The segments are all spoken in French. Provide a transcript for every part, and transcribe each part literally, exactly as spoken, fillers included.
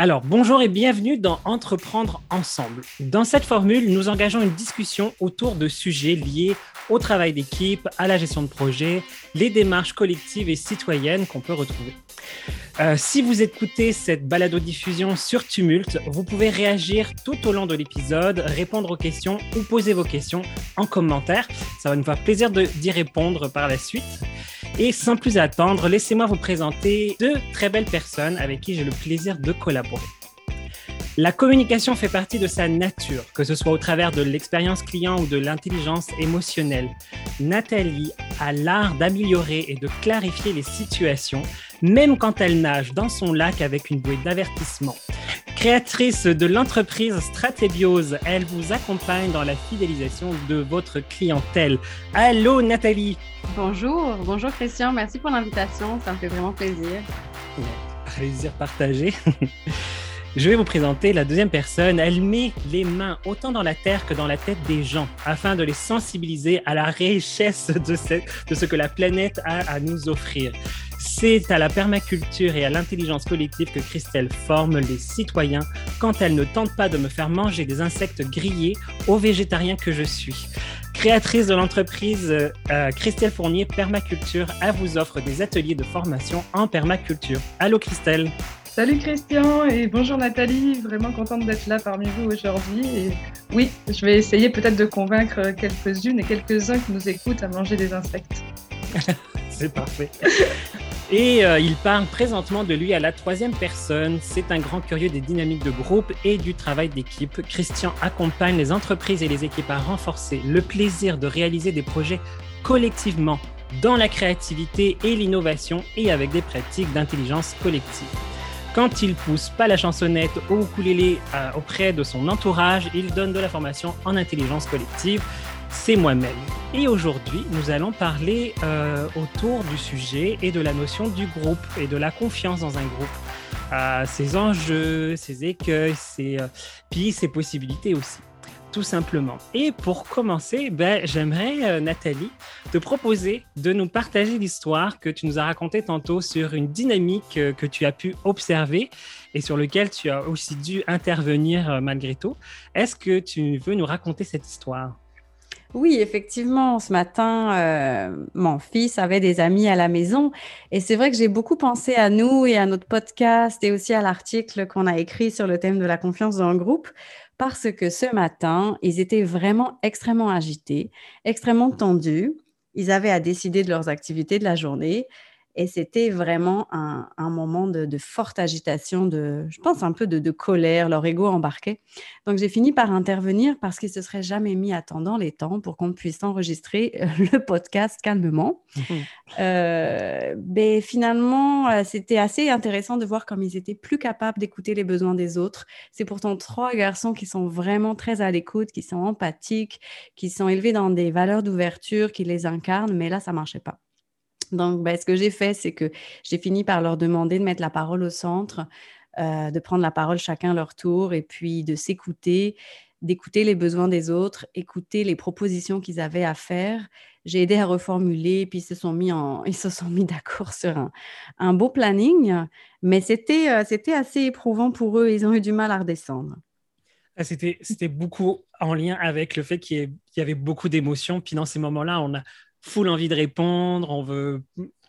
Alors, bonjour et bienvenue dans Entreprendre Ensemble. Dans cette formule, nous engageons une discussion autour de sujets liés au travail d'équipe, à la gestion de projet, les démarches collectives et citoyennes qu'on peut retrouver. Euh, si vous écoutez cette balado-diffusion sur Tumult, vous pouvez réagir tout au long de l'épisode, répondre aux questions ou poser vos questions en commentaire. Ça va nous faire plaisir de, d'y répondre par la suite. Et sans plus attendre, laissez-moi vous présenter deux très belles personnes avec qui j'ai le plaisir de collaborer. La communication fait partie de sa nature, que ce soit au travers de l'expérience client ou de l'intelligence émotionnelle. Nathalie a l'art d'améliorer et de clarifier les situations, même quand elle nage dans son lac avec une bouée d'avertissement. Créatrice de l'entreprise Stratebioz, elle vous accompagne dans la fidélisation de votre clientèle. Allô Nathalie! Bonjour, bonjour Christian, merci pour l'invitation, ça me fait vraiment plaisir. Plaisir partagé. Je vais vous présenter la deuxième personne. Elle met les mains autant dans la terre que dans la tête des gens afin de les sensibiliser à la richesse de ce, de ce que la planète a à nous offrir. C'est à la permaculture et à l'intelligence collective que Christelle forme les citoyens quand elle ne tente pas de me faire manger des insectes grillés aux végétariens que je suis. Créatrice de l'entreprise euh, Christelle Fournier Permaculture, elle vous offre des ateliers de formation en permaculture. Allô Christelle! Salut Christian et bonjour Nathalie, vraiment contente d'être là parmi vous aujourd'hui. Et oui, je vais essayer peut-être de convaincre quelques-unes et quelques-uns qui nous écoutent à manger des insectes. C'est parfait. Et euh, il parle présentement de lui à la troisième personne. C'est un grand curieux des dynamiques de groupe et du travail d'équipe. Christian accompagne les entreprises et les équipes à renforcer le plaisir de réaliser des projets collectivement dans la créativité et l'innovation et avec des pratiques d'intelligence collective. Quand il pousse pas la chansonnette au ukulélé euh, auprès de son entourage, il donne de la formation en intelligence collective. C'est moi-même. Et aujourd'hui, nous allons parler euh, autour du sujet et de la notion du groupe et de la confiance dans un groupe. Euh, ses enjeux, ses écueils, ses, euh, puis ses possibilités aussi, tout simplement. Et pour commencer, ben, j'aimerais, euh, Nathalie, te proposer de nous partager l'histoire que tu nous as racontée tantôt sur une dynamique euh, que tu as pu observer et sur laquelle tu as aussi dû intervenir euh, malgré tout. Est-ce que tu veux nous raconter cette histoire ? Oui, effectivement, ce matin, euh, mon fils avait des amis à la maison et c'est vrai que j'ai beaucoup pensé à nous et à notre podcast et aussi à l'article qu'on a écrit sur le thème de la confiance dans le groupe parce que ce matin, ils étaient vraiment extrêmement agités, extrêmement tendus. Ils avaient à décider de leurs activités de la journée et c'était vraiment un, un moment de, de forte agitation, de, je pense un peu de, de colère, leur ego embarquait. Donc, j'ai fini par intervenir parce qu'ils ne se seraient jamais mis à temps dans les temps pour qu'on puisse enregistrer le podcast calmement. Mmh. Euh, mais finalement, c'était assez intéressant de voir comme ils étaient plus capables d'écouter les besoins des autres. C'est pourtant trois garçons qui sont vraiment très à l'écoute, qui sont empathiques, qui sont élevés dans des valeurs d'ouverture, qui les incarnent, mais là, ça ne marchait pas. Donc, ben, ce que j'ai fait, c'est que j'ai fini par leur demander de mettre la parole au centre, euh, de prendre la parole chacun leur tour et puis de s'écouter, d'écouter les besoins des autres, écouter les propositions qu'ils avaient à faire. J'ai aidé à reformuler, puis ils se sont mis, en, ils se sont mis d'accord sur un, un beau planning, mais c'était, euh, c'était assez éprouvant pour eux. Ils ont eu du mal à redescendre. C'était, c'était beaucoup en lien avec le fait qu'il y, ait, qu'il y avait beaucoup d'émotions. Puis dans ces moments-là, on a full envie de répondre, on veut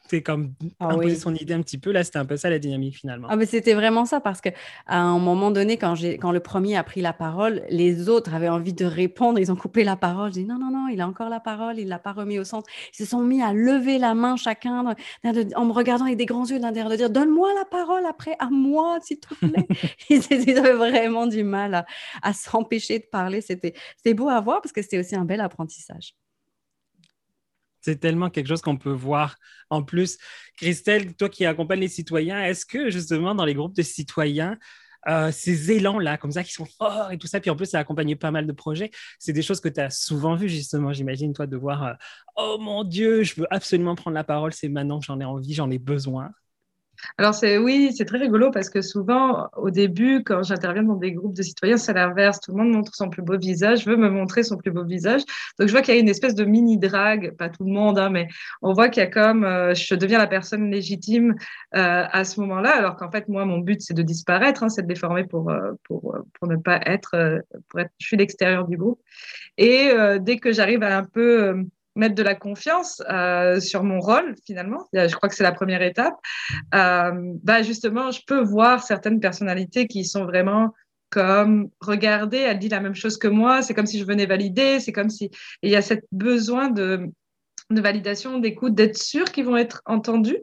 c'est comme ah imposer oui. son idée un petit peu. Là, c'était un peu ça la dynamique finalement. Ah, mais c'était vraiment ça parce qu'à un moment donné, quand, j'ai, quand le premier a pris la parole, les autres avaient envie de répondre, ils ont coupé la parole. J'ai dit non, non, non, il a encore la parole, il ne l'a pas remis au centre. Ils se sont mis à lever la main chacun de, de, de, en me regardant avec des grands yeux d'un derrière, de dire donne-moi la parole après à moi, s'il te plaît. ils, ils avaient vraiment du mal à, à s'empêcher de parler. C'était, c'était beau à voir parce que c'était aussi un bel apprentissage. C'est tellement quelque chose qu'on peut voir. En plus, Christelle, toi qui accompagnes les citoyens, est-ce que justement dans les groupes de citoyens, euh, ces élans-là, comme ça, qui sont forts et tout ça, puis en plus, ça a accompagné pas mal de projets, c'est des choses que tu as souvent vues justement, j'imagine, toi, de voir euh, « Oh mon Dieu, je veux absolument prendre la parole, c'est maintenant, j'en ai envie, j'en ai besoin ». Alors, c'est, oui, c'est très rigolo parce que souvent, au début, quand j'interviens dans des groupes de citoyens, c'est l'inverse. Tout le monde montre son plus beau visage, veut me montrer son plus beau visage. Donc, je vois qu'il y a une espèce de mini-drague, pas tout le monde, hein, mais on voit qu'il y a comme euh, je deviens la personne légitime euh, à ce moment-là, alors qu'en fait, moi, mon but, c'est de disparaître, hein, c'est de déformer pour, pour, pour ne pas être, pour être... Je suis l'extérieur du groupe. Et euh, dès que j'arrive à un peu... Euh, mettre de la confiance euh, sur mon rôle finalement, je crois que c'est la première étape, euh, bah justement je peux voir certaines personnalités qui sont vraiment comme regardez, elle dit la même chose que moi, c'est comme si je venais valider, c'est comme si, et il y a cette besoin de, de validation, d'écoute, d'être sûr qu'ils vont être entendus,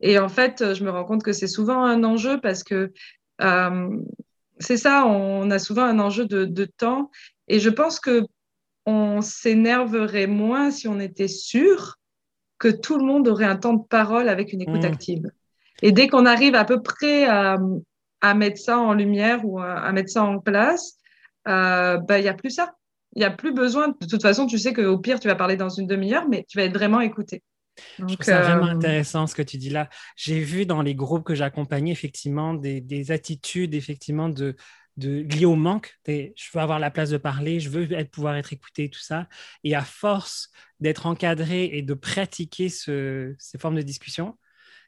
et en fait je me rends compte que c'est souvent un enjeu parce que euh, c'est ça, on a souvent un enjeu de, de temps, et je pense que on s'énerverait moins si on était sûr que tout le monde aurait un temps de parole avec une écoute mmh. active. Et dès qu'on arrive à peu près à, à mettre ça en lumière ou à, à mettre ça en place, euh, bah, y a plus ça. Il n'y a plus besoin. De toute façon, tu sais qu'au pire, tu vas parler dans une demi-heure, mais tu vas être vraiment écouté. Donc, je trouve ça euh... vraiment intéressant ce que tu dis là. J'ai vu dans les groupes que j'accompagnais effectivement des, des attitudes effectivement de... De, lié au manque, je veux avoir la place de parler, je veux être, pouvoir être écouté, tout ça. Et à force d'être encadré et de pratiquer ce, ces formes de discussion,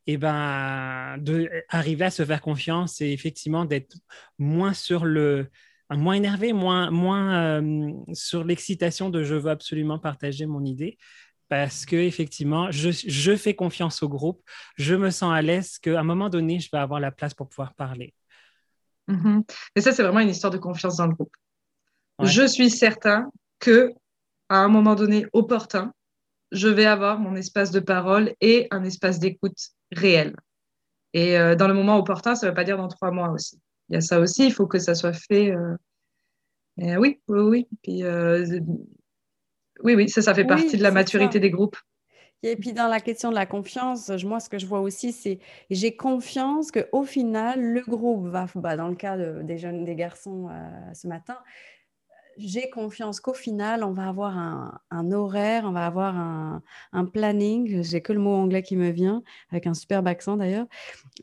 et ben, de, arriver à se faire confiance et effectivement d'être moins sur le... moins énervé, moins, moins euh, sur l'excitation de « je veux absolument partager mon idée ». Parce qu'effectivement, je, je fais confiance au groupe, je me sens à l'aise qu'à un moment donné, je vais avoir la place pour pouvoir parler. Mmh. Et ça, c'est vraiment une histoire de confiance dans le groupe. Ouais. Je suis certain qu'à un moment donné opportun, je vais avoir mon espace de parole et un espace d'écoute réel. Et euh, dans le moment opportun, ça ne veut pas dire dans trois mois aussi. Il y a ça aussi, il faut que ça soit fait. Euh... Et oui, oui, oui. Puis, euh... oui, oui, ça, ça fait partie oui, de la maturité ça. Des groupes. Et puis, dans la question de la confiance, moi, ce que je vois aussi, c'est j'ai confiance qu'au final, le groupe va, bah, dans le cas de, des jeunes, des garçons euh, ce matin, j'ai confiance qu'au final, on va avoir un, un horaire, on va avoir un, un planning, j'ai que le mot anglais qui me vient, avec un superbe accent d'ailleurs,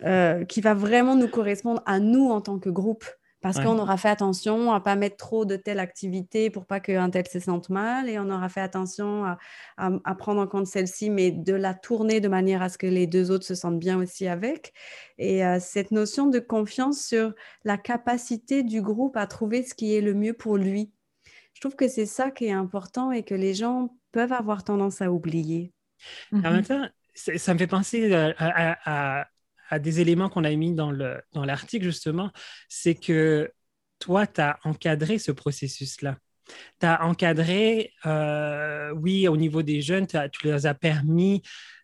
euh, qui va vraiment nous correspondre à nous en tant que groupe. Parce ouais. qu'on aura fait attention à ne pas mettre trop de telles activités pour pas qu'un tel se sente mal. Et on aura fait attention à, à, à prendre en compte celle-ci, mais de la tourner de manière à ce que les deux autres se sentent bien aussi avec. Et euh, cette notion de confiance sur la capacité du groupe à trouver ce qui est le mieux pour lui. Je trouve que c'est ça qui est important et que les gens peuvent avoir tendance à oublier. En même temps, ça me fait penser à... à, à... à des éléments qu'on a mis dans, le, dans l'article, justement, c'est que toi, tu as encadré ce processus-là. Tu as encadré, euh, oui, au niveau des jeunes, tu leur as permis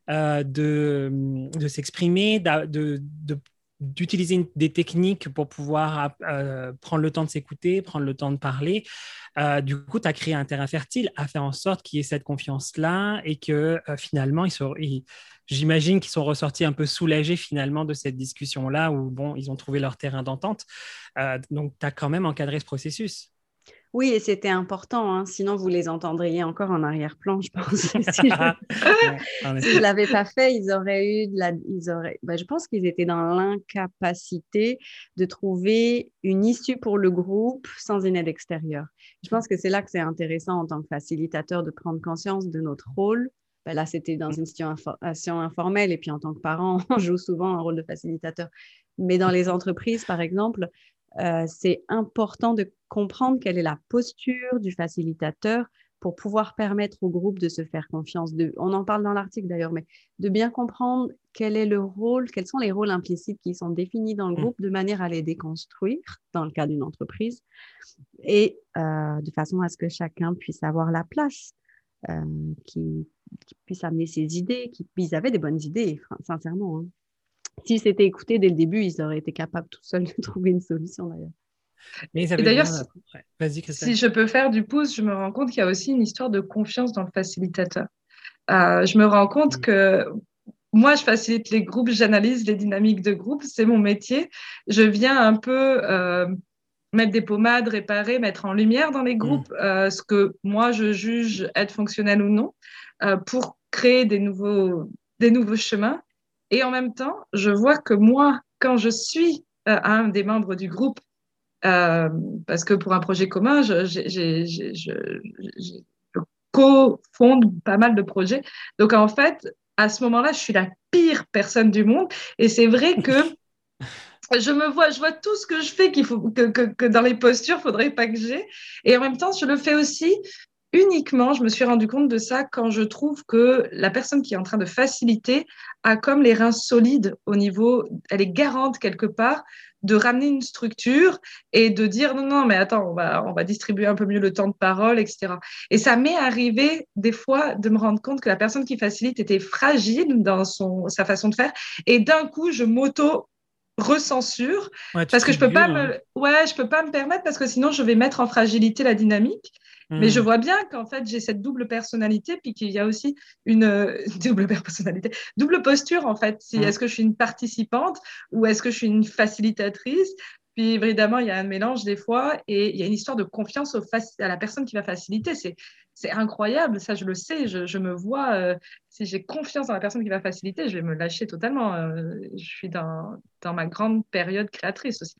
euh, de, de s'exprimer, de, de, de, d'utiliser une, des techniques pour pouvoir euh, prendre le temps de s'écouter, prendre le temps de parler. Euh, du coup, tu as créé un terrain fertile à faire en sorte qu'il y ait cette confiance-là et que euh, finalement, ils sont... Ils, J'imagine qu'ils sont ressortis un peu soulagés finalement de cette discussion-là où, bon, ils ont trouvé leur terrain d'entente. Euh, donc, tu as quand même encadré ce processus. Oui, et c'était important. Hein. Sinon, vous les entendriez encore en arrière-plan, je pense. si je ne si l'avais pas fait, ils auraient eu de la... Ils auraient... Ben, je pense qu'ils étaient dans l'incapacité de trouver une issue pour le groupe sans une aide extérieure. Je pense que c'est là que c'est intéressant en tant que facilitateur de prendre conscience de notre rôle. Ben là, c'était dans une situation informelle. Et puis, en tant que parent, on joue souvent un rôle de facilitateur. Mais dans les entreprises, par exemple, euh, c'est important de comprendre quelle est la posture du facilitateur pour pouvoir permettre au groupe de se faire confiance. De, on en parle dans l'article, d'ailleurs, mais de bien comprendre quel est le rôle, quels sont les rôles implicites qui sont définis dans le groupe de manière à les déconstruire, dans le cas d'une entreprise, et euh, de façon à ce que chacun puisse avoir la place euh, qui... qui puissent amener ses idées, qui, ils avaient des bonnes idées, sincèrement. Hein. S'ils s'étaient écoutés dès le début, ils auraient été capables tout seuls de trouver une solution, d'ailleurs. Mais ça veut d'ailleurs, dire... si... Ouais. Vas-y, Christelle. Si je peux faire du pouce, je me rends compte qu'il y a aussi une histoire de confiance dans le facilitateur. Euh, je me rends compte mmh. que moi, je facilite les groupes, j'analyse les dynamiques de groupe, c'est mon métier. Je viens un peu... Euh... mettre des pommades, réparer, mettre en lumière dans les groupes mmh. euh, ce que moi, je juge être fonctionnel ou non, euh, pour créer des nouveaux, des nouveaux chemins. Et en même temps, je vois que moi, quand je suis euh, un des membres du groupe, euh, parce que pour un projet commun, je, j'ai, j'ai, j'ai, je, je co-fonde pas mal de projets. Donc, en fait, à ce moment-là, je suis la pire personne du monde. Et c'est vrai que je me vois, je vois tout ce que je fais qu'il faut, que, que, que dans les postures, il ne faudrait pas que j'ai. Et en même temps, je le fais aussi uniquement, je me suis rendu compte de ça quand je trouve que la personne qui est en train de faciliter a comme les reins solides au niveau, elle est garante quelque part de ramener une structure et de dire non, non, mais attends, on va, on va distribuer un peu mieux le temps de parole, et cetera. Et ça m'est arrivé des fois de me rendre compte que la personne qui facilite était fragile dans son, sa façon de faire et d'un coup, je m'auto- recensure, ouais, parce que je peux pas me... hein. ouais, je peux pas me permettre parce que sinon je vais mettre en fragilité la dynamique. Mmh. Mais je vois bien qu'en fait j'ai cette double personnalité puis qu'il y a aussi une euh, double personnalité, double posture en fait. Si, mmh. Est-ce que je suis une participante ou est-ce que je suis une facilitatrice? Puis évidemment il y a un mélange des fois et il y a une histoire de confiance au faci- à la personne qui va faciliter. C'est c'est incroyable, ça je le sais, je, je me vois, euh, si j'ai confiance en la personne qui va faciliter, je vais me lâcher totalement. Euh, je suis dans, dans ma grande période créatrice aussi.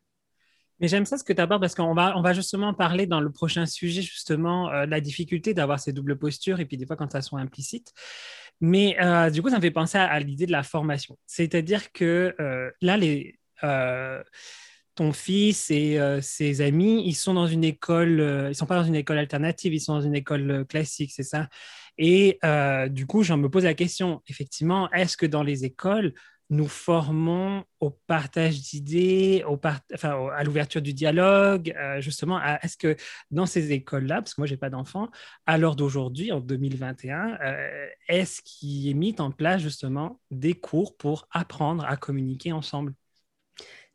Mais j'aime ça ce que tu abordes parce qu'on va, on va justement parler dans le prochain sujet justement euh, de la difficulté d'avoir ces doubles postures et puis des fois quand ça soit implicite. Mais euh, du coup, ça me fait penser à, à l'idée de la formation. C'est-à-dire que euh, là, les... Euh, ton fils et euh, ses amis, ils sont dans une école, euh, ils sont pas dans une école alternative, ils sont dans une école classique, c'est ça? Et euh, du coup, je me pose la question, effectivement, est-ce que dans les écoles, nous formons au partage d'idées, au part... enfin, au, à l'ouverture du dialogue, euh, justement, à, est-ce que dans ces écoles-là, parce que moi, j'ai pas d'enfants, à l'heure d'aujourd'hui, en deux mille vingt et un, euh, est-ce qu'il est mis en place, justement, des cours pour apprendre à communiquer ensemble?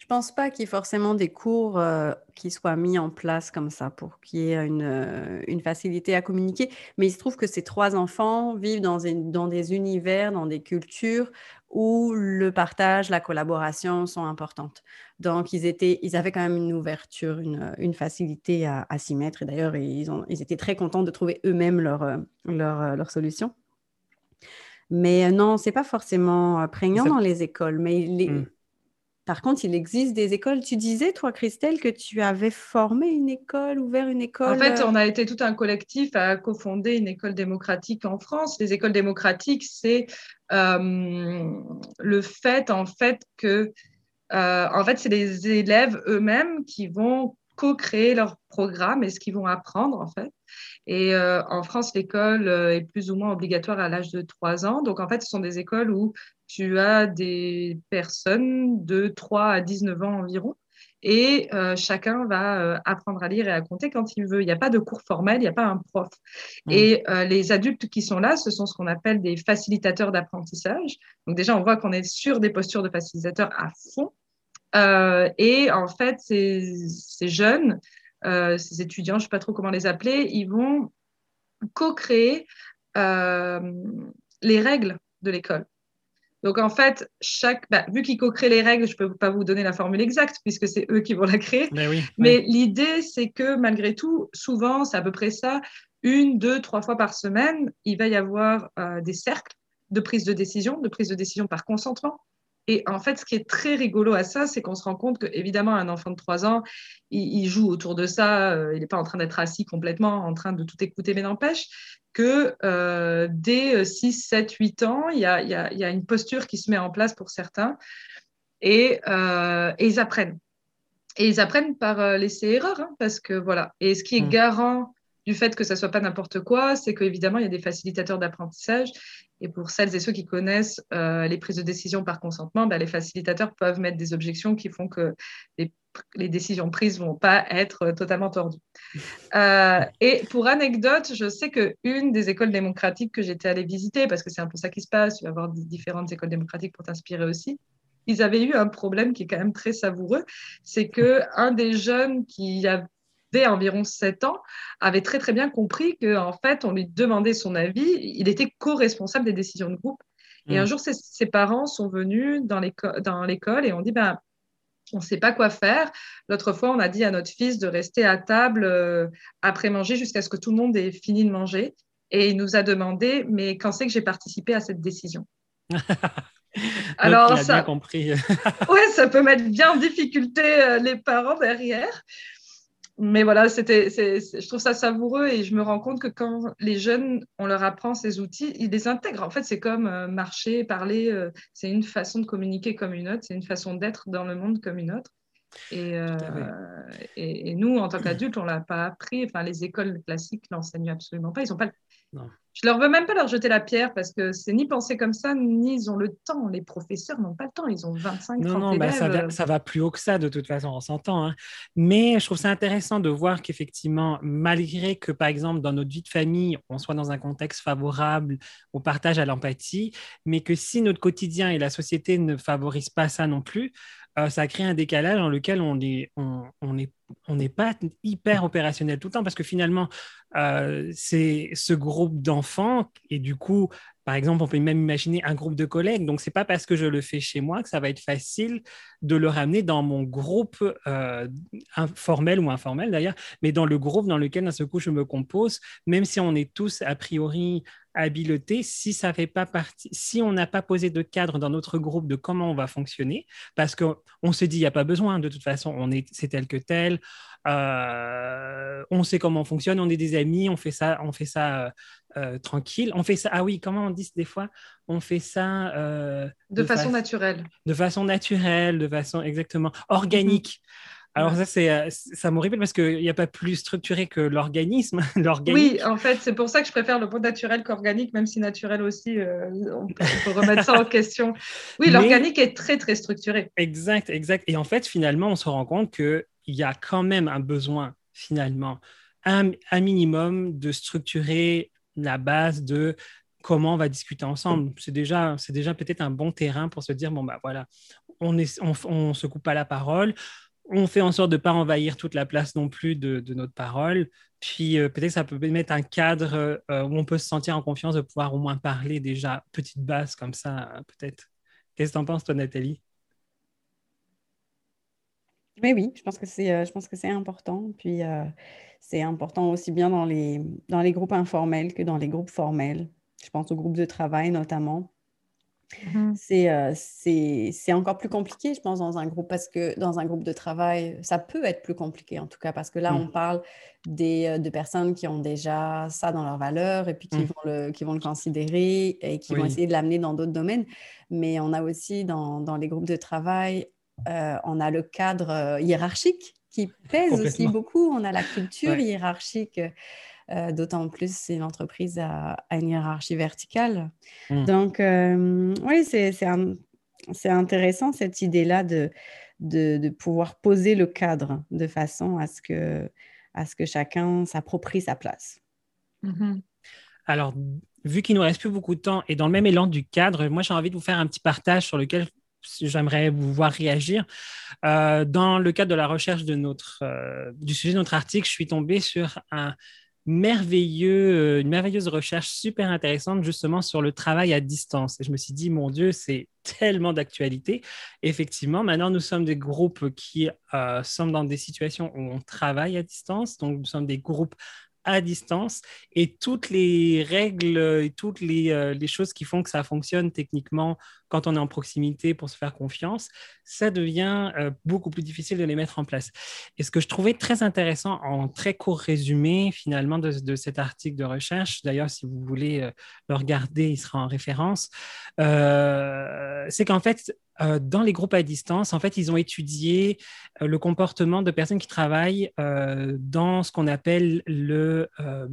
Je ne pense pas qu'il y ait forcément des cours euh, qui soient mis en place comme ça pour qu'il y ait une, euh, une facilité à communiquer. Mais il se trouve que ces trois enfants vivent dans, une, dans des univers, dans des cultures où le partage, la collaboration sont importantes. Donc, ils, étaient, ils avaient quand même une ouverture, une, une facilité à, à s'y mettre. Et d'ailleurs, ils, ont, ils étaient très contents de trouver eux-mêmes leur, leur, leur solution. Mais non, ce n'est pas forcément prégnant ça... dans les écoles, mais les... Mmh. Par contre, il existe des écoles. Tu disais, toi, Christelle, que tu avais formé une école, ouvert une école. En fait, on a été tout un collectif à cofonder une école démocratique en France. Les écoles démocratiques, c'est euh, le fait, en fait, que euh, en fait, c'est les élèves eux-mêmes qui vont co-créer leur programme et ce qu'ils vont apprendre, en fait. Et euh, en France, l'école est plus ou moins obligatoire à l'âge de trois ans. Donc, en fait, ce sont des écoles où tu as des personnes de trois à dix-neuf ans environ et euh, chacun va euh, apprendre à lire et à compter quand il veut. Il n'y a pas de cours formel, il n'y a pas un prof. Mmh. Et euh, les adultes qui sont là, ce sont ce qu'on appelle des facilitateurs d'apprentissage. Donc déjà, on voit qu'on est sur des postures de facilitateurs à fond. Euh, et en fait, ces, ces jeunes, euh, ces étudiants, je ne sais pas trop comment les appeler, ils vont co-créer euh, les règles de l'école. Donc, en fait, chaque, bah, vu qu'ils co-créent les règles, je ne peux pas vous donner la formule exacte puisque c'est eux qui vont la créer. Mais, oui, mais oui. L'idée, c'est que malgré tout, souvent, c'est à peu près ça, une, deux, trois fois par semaine, il va y avoir euh, des cercles de prise de décision, de prise de décision par consentement. Et en fait, ce qui est très rigolo à ça, c'est qu'on se rend compte qu'évidemment, un enfant de trois ans, il, il joue autour de ça, euh, il n'est pas en train d'être assis complètement, en train de tout écouter, mais n'empêche que euh, dès six, sept, huit ans, il y, y, y a une posture qui se met en place pour certains et, euh, et ils apprennent. Et ils apprennent par euh, l'essai-erreur, hein, parce que voilà. Et ce qui est garant du fait que ça ne soit pas n'importe quoi, c'est qu'évidemment, il y a des facilitateurs d'apprentissage. Et pour celles et ceux qui connaissent euh, les prises de décision par consentement, bah, les facilitateurs peuvent mettre des objections qui font que les, les décisions prises ne vont pas être totalement tordues. Euh, et pour anecdote, je sais qu'une des écoles démocratiques que j'étais allée visiter, parce que c'est un peu ça qui se passe, tu vas voir différentes écoles démocratiques pour t'inspirer aussi, ils avaient eu un problème qui est quand même très savoureux, c'est qu'un des jeunes qui a dès environ sept ans, avait très, très bien compris qu'en fait, on lui demandait son avis. Il était co-responsable des décisions de groupe. Et mmh. un jour, ses, ses parents sont venus dans, l'éco- dans l'école et ont dit, ben, on ne sait pas quoi faire. L'autre fois, on a dit à notre fils de rester à table euh, après manger jusqu'à ce que tout le monde ait fini de manger. Et il nous a demandé, mais quand c'est que j'ai participé à cette décision? Alors, donc, il a ça, bien compris. Ouais, ça peut mettre bien en difficulté euh, les parents derrière. Mais voilà, c'était, c'est, c'est, je trouve ça savoureux et je me rends compte que quand les jeunes, on leur apprend ces outils, ils les intègrent. En fait, c'est comme euh, marcher, parler, euh, c'est une façon de communiquer comme une autre, c'est une façon d'être dans le monde comme une autre. Et, euh, et, et nous, en tant qu'adultes, on ne l'a pas appris. Enfin, les écoles classiques ne l'enseignent absolument pas. Ils ont pas le... non. Je ne leur veux même pas leur jeter la pierre parce que c'est ni pensé comme ça, ni ils ont le temps. Les professeurs n'ont pas le temps. Ils ont vingt-cinq, trente non, non, élèves. Bah ça va, ça va plus haut que ça, de toute façon, on s'entend. Hein. Mais je trouve ça intéressant de voir qu'effectivement, malgré que, par exemple, dans notre vie de famille, on soit dans un contexte favorable au partage, à l'empathie, mais que si notre quotidien et la société ne favorisent pas ça non plus, ça crée un décalage dans lequel on n'est on, on est, on est pas hyper opérationnel tout le temps parce que finalement, euh, c'est ce groupe d'enfants et du coup, par exemple, on peut même imaginer un groupe de collègues. Donc, ce n'est pas parce que je le fais chez moi que ça va être facile de le ramener dans mon groupe euh, informel ou informel d'ailleurs, mais dans le groupe dans lequel, d'un seul coup, je me compose, même si on est tous a priori habiletés, si ça fait pas partie, si on n'a pas posé de cadre dans notre groupe de comment on va fonctionner, parce qu'on se dit, il n'y a pas besoin, de toute façon, on est, c'est tel que tel, euh, on sait comment on fonctionne, on est des amis, on fait ça, on fait ça euh, Euh, tranquille, on fait ça, ah oui, comment on dit des fois, on fait ça euh, de, de façon fa... naturelle de façon naturelle, de façon exactement organique, mm-hmm. Alors ouais. ça, c'est, ça m'horripile parce qu'il n'y a pas plus structuré que l'organisme. L'organique. Oui, en fait, c'est pour ça que je préfère le mot naturel qu'organique, même si naturel aussi, euh, on peut, on peut remettre ça en question. Oui, l'organique Mais... est très très structuré. Exact, exact, et en fait finalement on se rend compte qu'il y a quand même un besoin finalement, un, un minimum de structurer la base de comment on va discuter ensemble. C'est déjà, c'est déjà peut-être un bon terrain pour se dire, bon, bah voilà, on est, on, on se coupe pas la parole, on fait en sorte de ne pas envahir toute la place non plus de, de notre parole. Puis euh, peut-être que ça peut mettre un cadre euh, où on peut se sentir en confiance de pouvoir au moins parler déjà, petite base comme ça, euh, peut-être. Qu'est-ce que t'en penses, toi, Nathalie ? Oui, oui, je pense que c'est, je pense que c'est important. Puis, euh, c'est important aussi bien dans les, dans les groupes informels que dans les groupes formels. Je pense aux groupes de travail, notamment. Mm-hmm. C'est, euh, c'est, c'est encore plus compliqué, je pense, dans un groupe, parce que dans un groupe de travail, ça peut être plus compliqué, en tout cas, parce que là, mm. on parle des, de personnes qui ont déjà ça dans leurs valeurs et puis qui, mm. vont, le, qui vont le considérer et qui oui. vont essayer de l'amener dans d'autres domaines. Mais on a aussi, dans, dans les groupes de travail... Euh, on a le cadre euh, hiérarchique qui pèse aussi beaucoup. On a la culture ouais. hiérarchique, euh, d'autant plus si l'entreprise a, a une hiérarchie verticale. Mmh. Donc, euh, oui, c'est, c'est, un, c'est intéressant cette idée-là de, de, de pouvoir poser le cadre de façon à ce que, à ce que chacun s'approprie sa place. Mmh. Alors, vu qu'il ne nous reste plus beaucoup de temps et dans le même élan du cadre, moi, j'ai envie de vous faire un petit partage sur lequel... j'aimerais vous voir réagir. Euh, dans le cadre de la recherche de notre, euh, du sujet de notre article, je suis tombée sur un merveilleux, une merveilleuse recherche super intéressante justement sur le travail à distance. Et je me suis dit, mon Dieu, c'est tellement d'actualité. Effectivement, maintenant, nous sommes des groupes qui euh, sommes dans des situations où on travaille à distance. Donc, nous sommes des groupes à distance et toutes les règles et toutes les, euh, les choses qui font que ça fonctionne techniquement quand on est en proximité pour se faire confiance, ça devient euh, beaucoup plus difficile de les mettre en place. Et ce que je trouvais très intéressant en très court résumé finalement de, de cet article de recherche, d'ailleurs si vous voulez euh, le regarder, il sera en référence, euh, c'est qu'en fait euh, dans les groupes à distance, en fait ils ont étudié euh, le comportement de personnes qui travaillent euh, dans ce qu'on appelle le... Euh,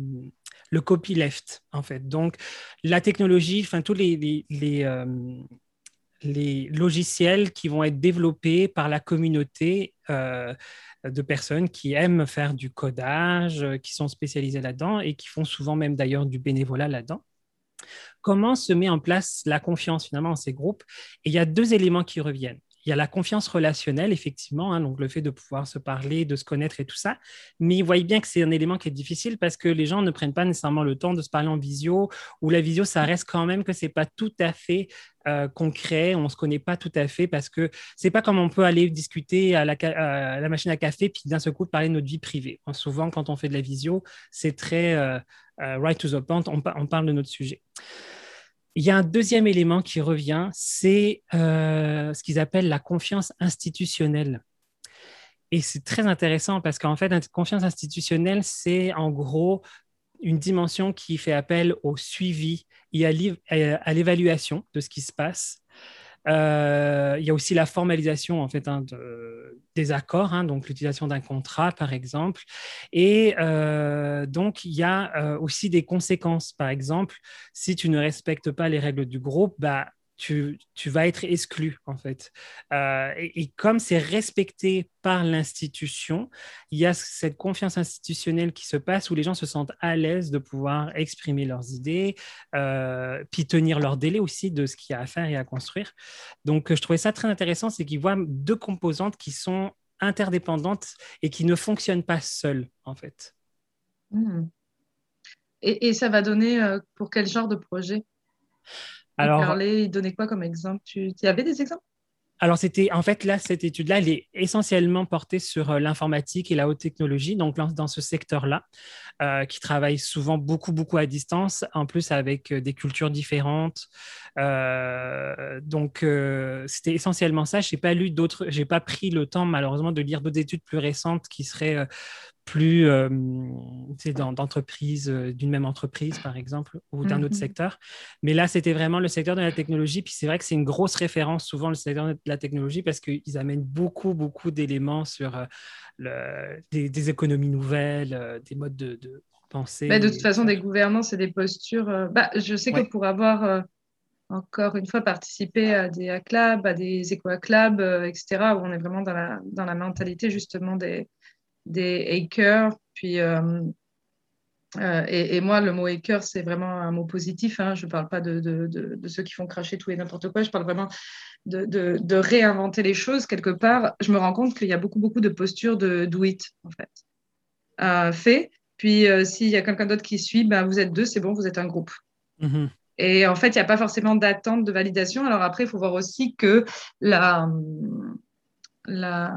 le copyleft, en fait. Donc, la technologie, enfin, tous les, les, les, euh, les logiciels qui vont être développés par la communauté euh, de personnes qui aiment faire du codage, qui sont spécialisées là-dedans et qui font souvent même d'ailleurs du bénévolat là-dedans. Comment se met en place la confiance finalement dans ces groupes ? Et il y a deux éléments qui reviennent. Il y a la confiance relationnelle, effectivement, hein, donc le fait de pouvoir se parler, de se connaître et tout ça. Mais vous voyez bien que c'est un élément qui est difficile parce que les gens ne prennent pas nécessairement le temps de se parler en visio, ou la visio, ça reste quand même que ce n'est pas tout à fait euh, concret, on ne se connaît pas tout à fait parce que ce n'est pas comme on peut aller discuter à la, à la machine à café puis d'un seul coup parler de notre vie privée. Hein, souvent, quand on fait de la visio, c'est très euh, uh, right to the point, on, on parle de notre sujet. Il y a un deuxième élément qui revient, c'est euh, ce qu'ils appellent la confiance institutionnelle. Et c'est très intéressant parce qu'en fait, la confiance institutionnelle, c'est en gros une dimension qui fait appel au suivi et à l'évaluation de ce qui se passe. Euh, il y a aussi la formalisation en fait, hein, de, des accords, hein, donc l'utilisation d'un contrat, par exemple. Et euh, donc, il y a euh, aussi des conséquences. Par exemple, si tu ne respectes pas les règles du groupe, bah, tu, tu vas être exclu, en fait. Euh, et, et comme c'est respecté par l'institution, il y a cette confiance institutionnelle qui se passe où les gens se sentent à l'aise de pouvoir exprimer leurs idées, euh, puis tenir leur délai aussi de ce qu'il y a à faire et à construire. Donc, je trouvais ça très intéressant, c'est qu'ils voient deux composantes qui sont interdépendantes et qui ne fonctionnent pas seules, en fait. Mmh. Et, et ça va donner euh, pour quel genre de projet ? Alors, parler, il donnait quoi comme exemple ? Tu y avais des exemples ? Alors, c'était, en fait, là, cette étude-là, elle est essentiellement portée sur l'informatique et la haute technologie, donc dans ce secteur-là, euh, qui travaille souvent beaucoup, beaucoup à distance, en plus avec des cultures différentes. Euh, donc, euh, c'était essentiellement ça. Je n'ai pas lu d'autres, je n'ai pas pris le temps, malheureusement, de lire d'autres études plus récentes qui seraient euh, plus euh, d'entreprises, d'une même entreprise, par exemple, ou d'un mm-hmm. autre secteur. Mais là, c'était vraiment le secteur de la technologie. Puis c'est vrai que c'est une grosse référence, souvent, le secteur de la technologie, parce qu'ils amènent beaucoup, beaucoup d'éléments sur le, des, des économies nouvelles, des modes de, de pensée. Bah, de toute façon, des gouvernances et des postures. Euh, bah, je sais que ouais. pour avoir, euh, encore une fois, participé à des hacklabs, à des éco-hacklabs, euh, et cetera, où on est vraiment dans la, dans la mentalité, justement, des... des hackers, puis euh, euh, et, et moi le mot hacker c'est vraiment un mot positif, hein, je ne parle pas de, de, de, de ceux qui font cracher tout et n'importe quoi, je parle vraiment de, de, de réinventer les choses quelque part. Je me rends compte qu'il y a beaucoup, beaucoup de postures de do it en fait, euh, fait, puis euh, s'il y a quelqu'un d'autre qui suit, ben, vous êtes deux, c'est bon, vous êtes un groupe. Mm-hmm. Et en fait il n'y a pas forcément d'attente de validation. Alors après il faut voir aussi que la la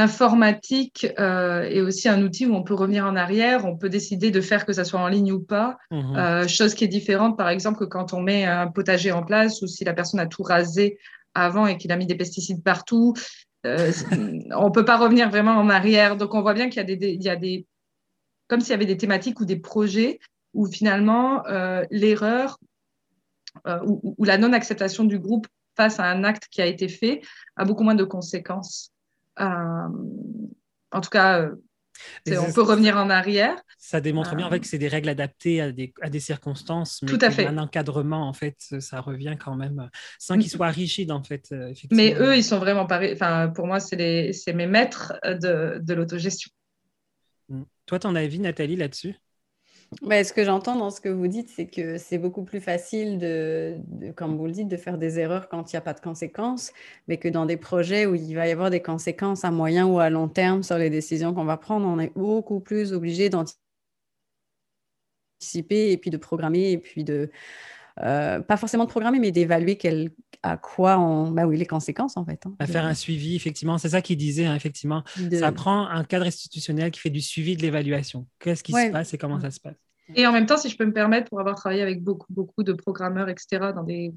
l'informatique euh, est aussi un outil où on peut revenir en arrière, on peut décider de faire que ça soit en ligne ou pas, mmh. euh, chose qui est différente, par exemple, que quand on met un potager en place ou si la personne a tout rasé avant et qu'il a mis des pesticides partout, euh, on ne peut pas revenir vraiment en arrière. Donc, on voit bien qu'il y a des, des, il y a des comme s'il y avait des thématiques ou des projets où finalement euh, l'erreur euh, ou, ou la non-acceptation du groupe face à un acte qui a été fait a beaucoup moins de conséquences. Euh, en tout cas, euh, c'est, on peut revenir en arrière. Ça démontre euh, bien en fait, que c'est des règles adaptées à des, à des circonstances, mais tout à fait. Un encadrement, en fait, ça revient quand même, sans qu'ils soient rigides, en fait. Mais eux, ils sont vraiment pareils. Enfin, pour moi, c'est, les, c'est mes maîtres de, de l'autogestion. Toi, ton avis, Nathalie, là-dessus ? Mais ce que j'entends dans ce que vous dites, c'est que c'est beaucoup plus facile, de, de, comme vous le dites, de faire des erreurs quand il n'y a pas de conséquences, mais que dans des projets où il va y avoir des conséquences à moyen ou à long terme sur les décisions qu'on va prendre, on est beaucoup plus obligé d'anticiper et puis de programmer et puis de... Euh, pas forcément de programmer, mais d'évaluer quel, à quoi on... Bah oui, les conséquences, en fait. Hein. À faire un suivi, effectivement. C'est ça qu'il disait, hein, effectivement. De... Ça prend un cadre institutionnel qui fait du suivi de l'évaluation. Qu'est-ce qui ouais. se passe et comment ça se passe ? Et en même temps, si je peux me permettre, pour avoir travaillé avec beaucoup, beaucoup de programmeurs, et cetera, dans des,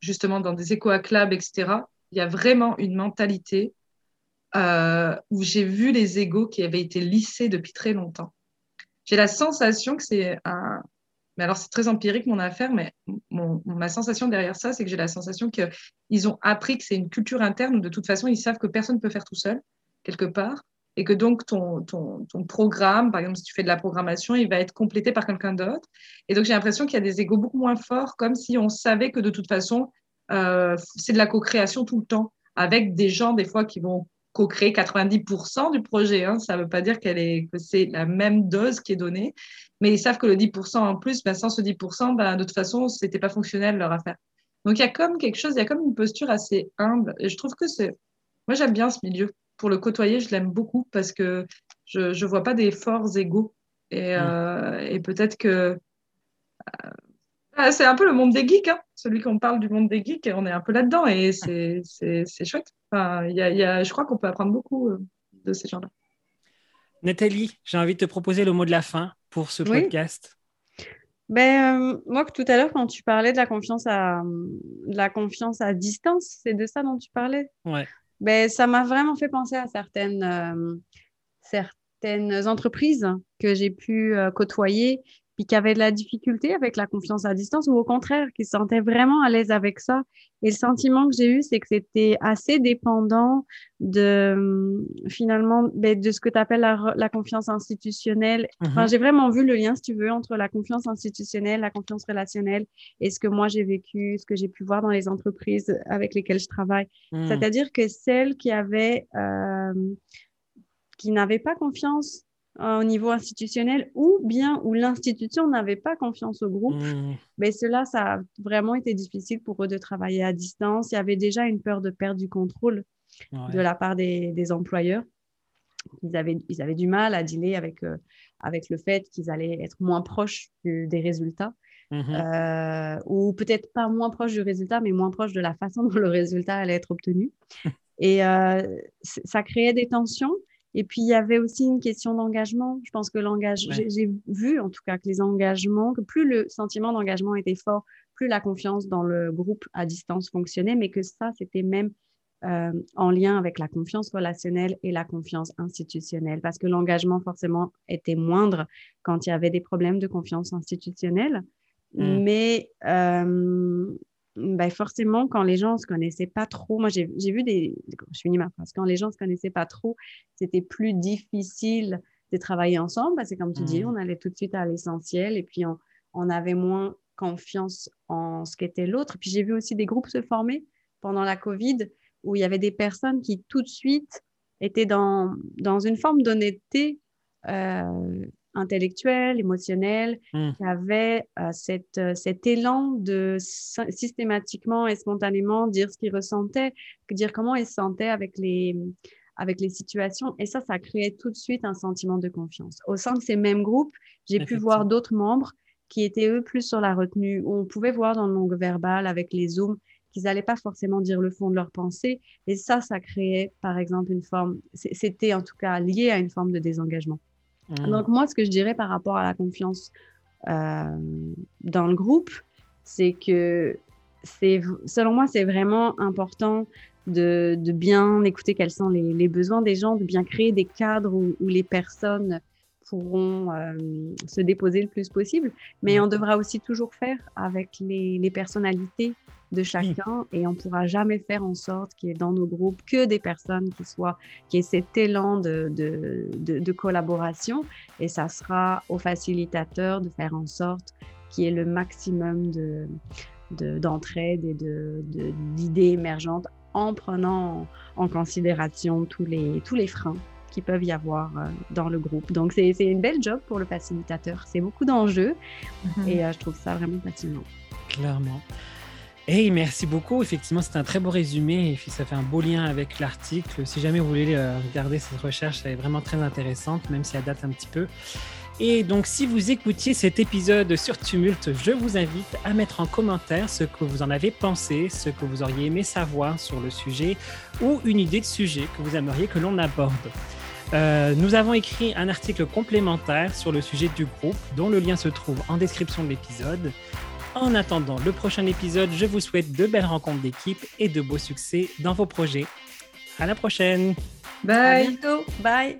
justement dans des éco-hacklabs, et cetera, il y a vraiment une mentalité euh, où j'ai vu les égos qui avaient été lissés depuis très longtemps. J'ai la sensation que c'est un... Mais alors, c'est très empirique, mon affaire, mais mon, ma sensation derrière ça, c'est que j'ai la sensation qu'ils ont appris que c'est une culture interne où, de toute façon, ils savent que personne ne peut faire tout seul, quelque part, et que donc, ton, ton, ton programme, par exemple, si tu fais de la programmation, il va être complété par quelqu'un d'autre. Et donc, j'ai l'impression qu'il y a des égos beaucoup moins forts, comme si on savait que, de toute façon, euh, c'est de la co-création tout le temps, avec des gens, des fois, qui vont co-créer quatre-vingt-dix pour cent du projet. Hein. Ça ne veut pas dire qu'elle est, que c'est la même dose qui est donnée, mais ils savent que le dix pour cent en plus, ben, sans ce dix pour cent, ben, de toute façon, ce n'était pas fonctionnel leur affaire. Donc, il y a comme quelque chose, il y a comme une posture assez humble. Et je trouve que c'est... Moi, j'aime bien ce milieu. Pour le côtoyer, je l'aime beaucoup parce que je ne vois pas des forts égaux. Et, mmh. euh, et peut-être que... Euh, c'est un peu le monde des geeks. Hein. Celui qu'on parle du monde des geeks, on est un peu là-dedans et c'est, c'est, c'est chouette. Enfin, y a, y a, je crois qu'on peut apprendre beaucoup euh, de ces gens-là. Nathalie, j'ai envie de te proposer le mot de la fin pour ce oui. podcast. Ben, euh, moi, tout à l'heure, quand tu parlais de la confiance à, de la confiance à distance, c'est de ça dont tu parlais. Ouais. Ben, ça m'a vraiment fait penser à certaines, euh, certaines entreprises que j'ai pu euh, côtoyer puis qui avaient de la difficulté avec la confiance à distance ou au contraire, qui se sentaient vraiment à l'aise avec ça. Et le sentiment que j'ai eu, c'est que c'était assez dépendant de, finalement, ben, de ce que tu appelles la, la confiance institutionnelle. Mm-hmm. Enfin, j'ai vraiment vu le lien, si tu veux, entre la confiance institutionnelle, la confiance relationnelle et ce que moi j'ai vécu, ce que j'ai pu voir dans les entreprises avec lesquelles je travaille. Mm. C'est-à-dire que celles qui avaient, euh, qui n'avaient pas confiance au niveau institutionnel ou bien où l'institution n'avait pas confiance au groupe, mmh. mais cela, ça a vraiment été difficile pour eux de travailler à distance. Il y avait déjà une peur de perdre du contrôle ouais. de la part des, des employeurs. Ils avaient, ils avaient du mal à dealer avec, euh, avec le fait qu'ils allaient être moins proches du, des résultats mmh. euh, ou peut-être pas moins proches du résultat, mais moins proches de la façon dont le résultat allait être obtenu. Et euh, c- ça créait des tensions. Et puis, il y avait aussi une question d'engagement. Je pense que l'engagement, ouais. j'ai, j'ai vu en tout cas que les engagements, que plus le sentiment d'engagement était fort, plus la confiance dans le groupe à distance fonctionnait, mais que ça, c'était même euh, en lien avec la confiance relationnelle et la confiance institutionnelle, parce que l'engagement, forcément, était moindre quand il y avait des problèmes de confiance institutionnelle. Mmh. Mais euh, ben forcément, quand les gens ne se connaissaient pas trop, moi j'ai, j'ai vu des... Je finis ma phrase. Quand les gens ne se connaissaient pas trop, c'était plus difficile de travailler ensemble parce que comme tu mmh. dis, on allait tout de suite à l'essentiel et puis on, on avait moins confiance en ce qu'était l'autre. Puis j'ai vu aussi des groupes se former pendant la Covid où il y avait des personnes qui tout de suite étaient dans, dans une forme d'honnêteté euh, intellectuelle, émotionnelle, mm. qui avait euh, cette, euh, cet élan de systématiquement et spontanément dire ce qu'il ressentait, dire comment il se sentait avec les, avec les situations. Et ça, ça créait tout de suite un sentiment de confiance. Au sein de ces mêmes groupes, j'ai pu voir d'autres membres qui étaient, eux, plus sur la retenue, où on pouvait voir dans le non-verbal, avec les Zooms, qu'ils n'allaient pas forcément dire le fond de leur pensée. Et ça, ça créait, par exemple, une forme... C'était, en tout cas, lié à une forme de désengagement. Mmh. Donc, moi, ce que je dirais par rapport à la confiance euh, dans le groupe, c'est que, c'est, selon moi, c'est vraiment important de, de bien écouter quels sont les, les besoins des gens, de bien créer des cadres où, où les personnes pourront euh, se déposer le plus possible. Mais mmh. on devra aussi toujours faire avec les, les personnalités de chacun mmh. et on ne pourra jamais faire en sorte qu'il y ait dans nos groupes que des personnes qui soient, qui aient cet élan de, de, de, de collaboration et ça sera aux facilitateurs de faire en sorte qu'il y ait le maximum de, de, d'entraide et de, de, d'idées émergentes en prenant en, en considération tous les, tous les freins qui peuvent y avoir dans le groupe. Donc c'est, c'est une belle job pour le facilitateur, c'est beaucoup d'enjeux mmh. et euh, je trouve ça vraiment passionnant. Clairement. Hey, merci beaucoup. Effectivement, c'est un très beau résumé et ça fait un beau lien avec l'article. Si jamais vous voulez regarder cette recherche, elle est vraiment très intéressante, même si elle date un petit peu. Et donc, si vous écoutiez cet épisode sur Tumult, je vous invite à mettre en commentaire ce que vous en avez pensé, ce que vous auriez aimé savoir sur le sujet ou une idée de sujet que vous aimeriez que l'on aborde. Euh, nous avons écrit un article complémentaire sur le sujet du groupe, dont le lien se trouve en description de l'épisode. En attendant le prochain épisode, je vous souhaite de belles rencontres d'équipe et de beaux succès dans vos projets. À la prochaine. Bye. À bientôt. Bye.